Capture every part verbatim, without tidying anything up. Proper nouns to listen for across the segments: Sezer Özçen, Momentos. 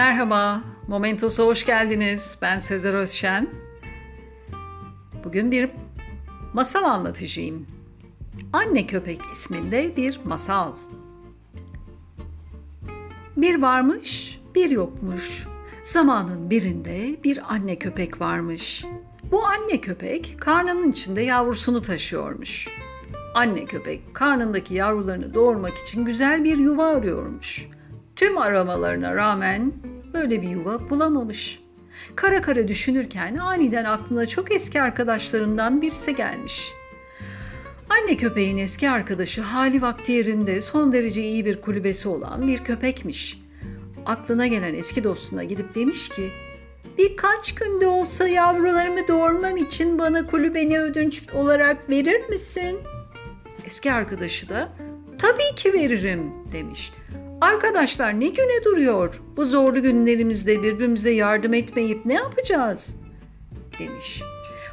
Merhaba, Momentos'a hoş geldiniz. Ben Sezer Özçen. Bugün bir masal anlatıcıyım. Anne Köpek isminde bir masal. Bir varmış, bir yokmuş. Zamanın birinde bir anne köpek varmış. Bu anne köpek karnının içinde yavrusunu taşıyormuş. Anne köpek karnındaki yavrularını doğurmak için güzel bir yuva arıyormuş. Tüm aramalarına rağmen böyle bir yuva bulamamış. Kara kara düşünürken aniden aklına çok eski arkadaşlarından birisi gelmiş. Anne köpeğin eski arkadaşı hali vakti yerinde son derece iyi bir kulübesi olan bir köpekmiş. Aklına gelen eski dostuna gidip demiş ki, "Birkaç günde olsa yavrularımı doğurmam için bana kulübeni ödünç olarak verir misin?" Eski arkadaşı da, "Tabii ki veririm." demiş. "Arkadaşlar ne güne duruyor? Bu zorlu günlerimizde birbirimize yardım etmeyip ne yapacağız?" demiş.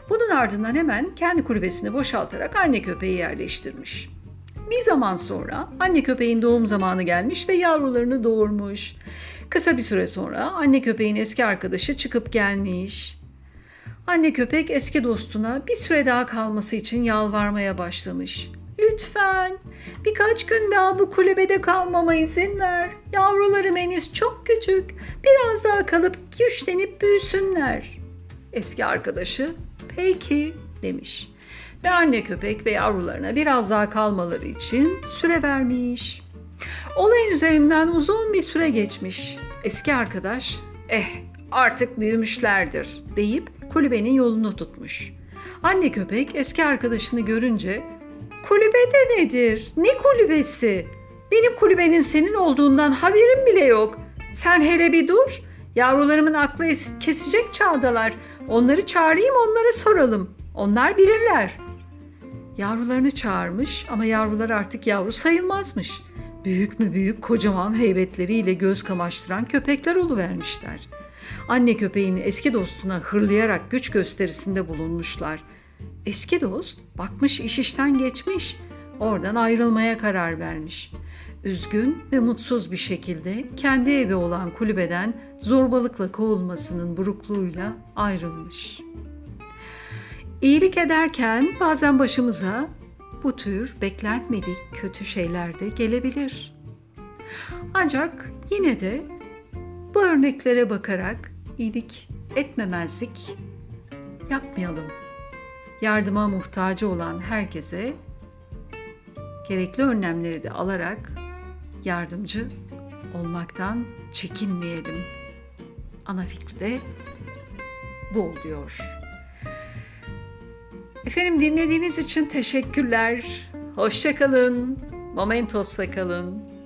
Bunun ardından hemen kendi kulübesini boşaltarak anne köpeği yerleştirmiş. Bir zaman sonra anne köpeğin doğum zamanı gelmiş ve yavrularını doğurmuş. Kısa bir süre sonra anne köpeğin eski arkadaşı çıkıp gelmiş. Anne köpek eski dostuna bir süre daha kalması için yalvarmaya başlamış. "Lütfen birkaç gün daha bu kulübede kalmama izin ver. Yavrularım henüz çok küçük. Biraz daha kalıp güçlenip büyüsünler." Eski arkadaşı, "Peki" demiş ve anne köpek ve yavrularına biraz daha kalmaları için süre vermiş. Olayın üzerinden uzun bir süre geçmiş. Eski arkadaş, "Eh, artık büyümüşlerdir" deyip kulübenin yolunu tutmuş. Anne köpek eski arkadaşını görünce, "Kulübede nedir? Ne kulübesi? Benim kulübenin senin olduğundan haberim bile yok. Sen hele bir dur. Yavrularımın aklı kesecek çağdalar. Onları çağırayım, onlara soralım. Onlar bilirler." Yavrularını çağırmış ama yavrular artık yavru sayılmazmış. Büyük mü büyük, kocaman heybetleriyle göz kamaştıran köpekler oluvermişler. Anne köpeğin eski dostuna hırlayarak güç gösterisinde bulunmuşlar. Eski dost bakmış iş işten geçmiş. Oradan ayrılmaya karar vermiş. Üzgün ve mutsuz bir şekilde kendi evi olan kulübeden zorbalıkla kovulmasının burukluğuyla ayrılmış. İyilik ederken bazen başımıza bu tür beklenmedik kötü şeyler de gelebilir. Ancak yine de bu örneklere bakarak iyilik etmemezlik yapmayalım. Yardıma muhtacı olan herkese gerekli önlemleri de alarak yardımcı olmaktan çekinmeyelim. Ana fikri de bu oluyor. Efendim, dinlediğiniz için teşekkürler. Hoşça kalın. Momentos'ta kalın.